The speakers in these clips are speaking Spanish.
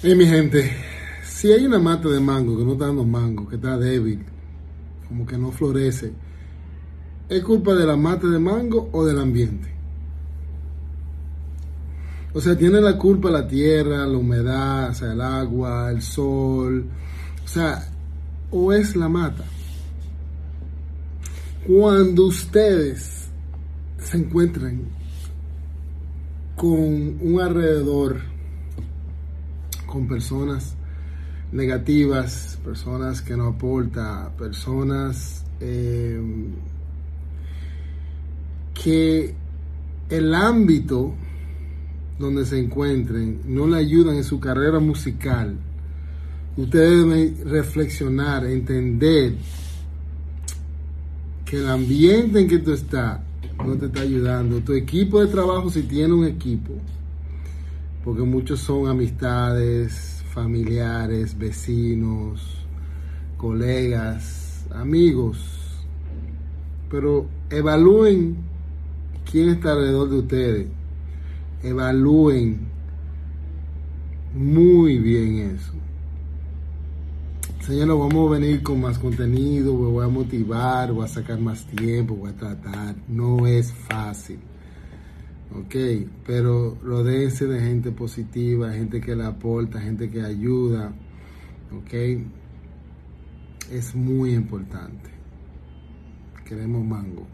Mi gente, si hay una mata de mango que no está dando mango, que está débil, como que no florece, ¿es culpa de la mata de mango o del ambiente? O sea, tiene la culpa la tierra, la humedad, o sea, el agua, el sol, o sea, o es la mata. Cuando ustedes se encuentran con un alrededor con personas negativas, personas que no aportan, personas que el ámbito donde se encuentren no le ayudan en su carrera musical, ustedes deben reflexionar, entender que el ambiente en que tú estás no te está ayudando, tu equipo de trabajo, si tiene un equipo, porque muchos son amistades, familiares, vecinos, colegas, amigos. Pero evalúen quién está alrededor de ustedes. Evalúen muy bien eso. Señores, vamos a venir con más contenido, me voy a motivar, voy a sacar más tiempo, voy a tratar. No es fácil. Ok, pero rodéense de gente positiva, gente que le aporta, gente que ayuda. Ok, es muy importante. Queremos mango.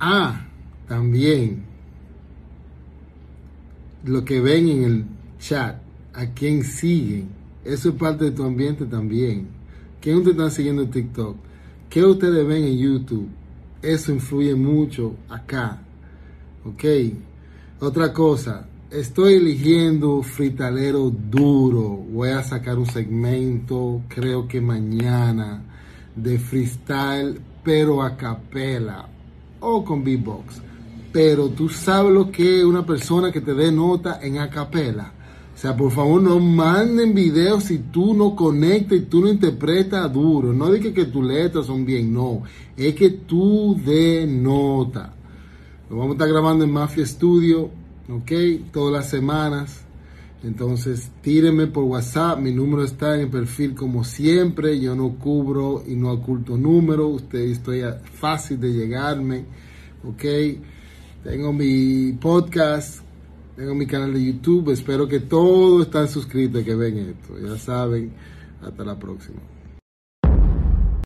Ah, también lo que ven en el chat, a quién siguen, eso es parte de tu ambiente también. ¿Quién te está siguiendo en TikTok? ¿Qué ustedes ven en YouTube? Eso influye mucho acá, ok. Otra cosa, estoy eligiendo fritalero duro. Voy a sacar un segmento, creo que mañana, de freestyle, pero a capela o con beatbox. Pero tú sabes lo que es una persona que te dé nota en a capela. O sea, por favor, no manden videos si tú no conectas y tú no interpretas duro. No digas que tus letras son bien, no. Es que tú denotas. Lo vamos a estar grabando en Mafia Studio, ¿ok? Todas las semanas. Entonces, tírenme por WhatsApp. Mi número está en el perfil como siempre. Yo no cubro y no oculto número. Ustedes estoy fácil de llegarme, ¿ok? Tengo mi podcast. Tengo mi canal de YouTube, espero que todos estén suscritos que ven esto. Ya saben, hasta la próxima.